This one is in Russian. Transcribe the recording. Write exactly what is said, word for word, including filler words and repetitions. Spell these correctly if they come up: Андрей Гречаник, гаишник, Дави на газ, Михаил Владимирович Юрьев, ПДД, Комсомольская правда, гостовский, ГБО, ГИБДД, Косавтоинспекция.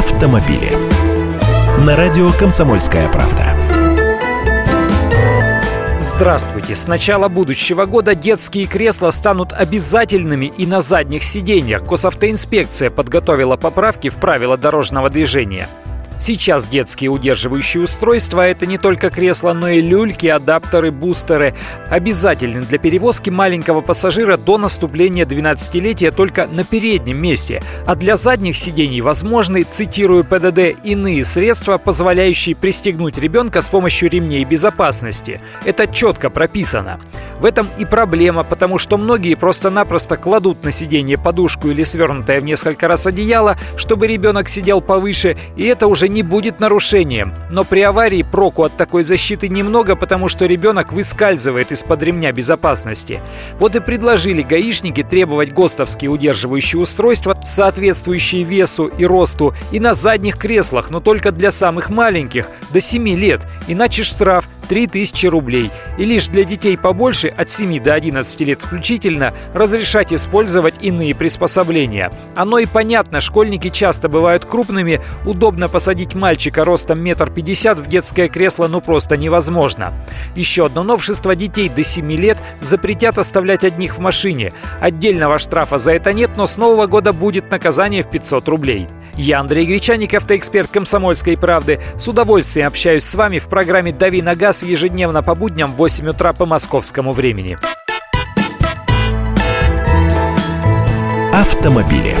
автомобили. На радио «Комсомольская правда». Здравствуйте! С начала будущего года детские кресла станут обязательными и на задних сиденьях. Косавтоинспекция подготовила поправки в правила дорожного движения. Сейчас детские удерживающие устройства – это не только кресла, но и люльки, адаптеры, бустеры. Обязательны для перевозки маленького пассажира до наступления двенадцатилетия только на переднем месте. А для задних сидений возможны, цитирую ПДД, иные средства, позволяющие пристегнуть ребенка с помощью ремней безопасности. Это четко прописано. В этом и проблема, потому что многие просто-напросто кладут на сиденье подушку или свернутое в несколько раз одеяло, чтобы ребенок сидел повыше, и это уже не будет нарушением. Но при аварии проку от такой защиты немного, потому что ребенок выскальзывает из-под ремня безопасности. Вот и предложили гаишники требовать гостовские удерживающие устройства, соответствующие весу и росту, и на задних креслах, но только для самых маленьких, до семи лет, иначе штраф три тысячи рублей. И лишь для детей побольше, от семи до одиннадцати лет включительно, разрешать использовать иные приспособления. Оно и понятно, школьники часто бывают крупными, удобно посадить мальчика ростом метр пятьдесят в детское кресло, ну просто невозможно. Еще одно новшество: детей до семи лет запретят оставлять одних в машине. Отдельного штрафа за это нет, но с нового года будет наказание в пятьсот рублей. Я, Андрей Гречаник, автоэксперт «Комсомольской правды». С удовольствием общаюсь с вами в программе «Дави на газ» ежедневно по будням в восемь утра по московскому времени. Автомобили.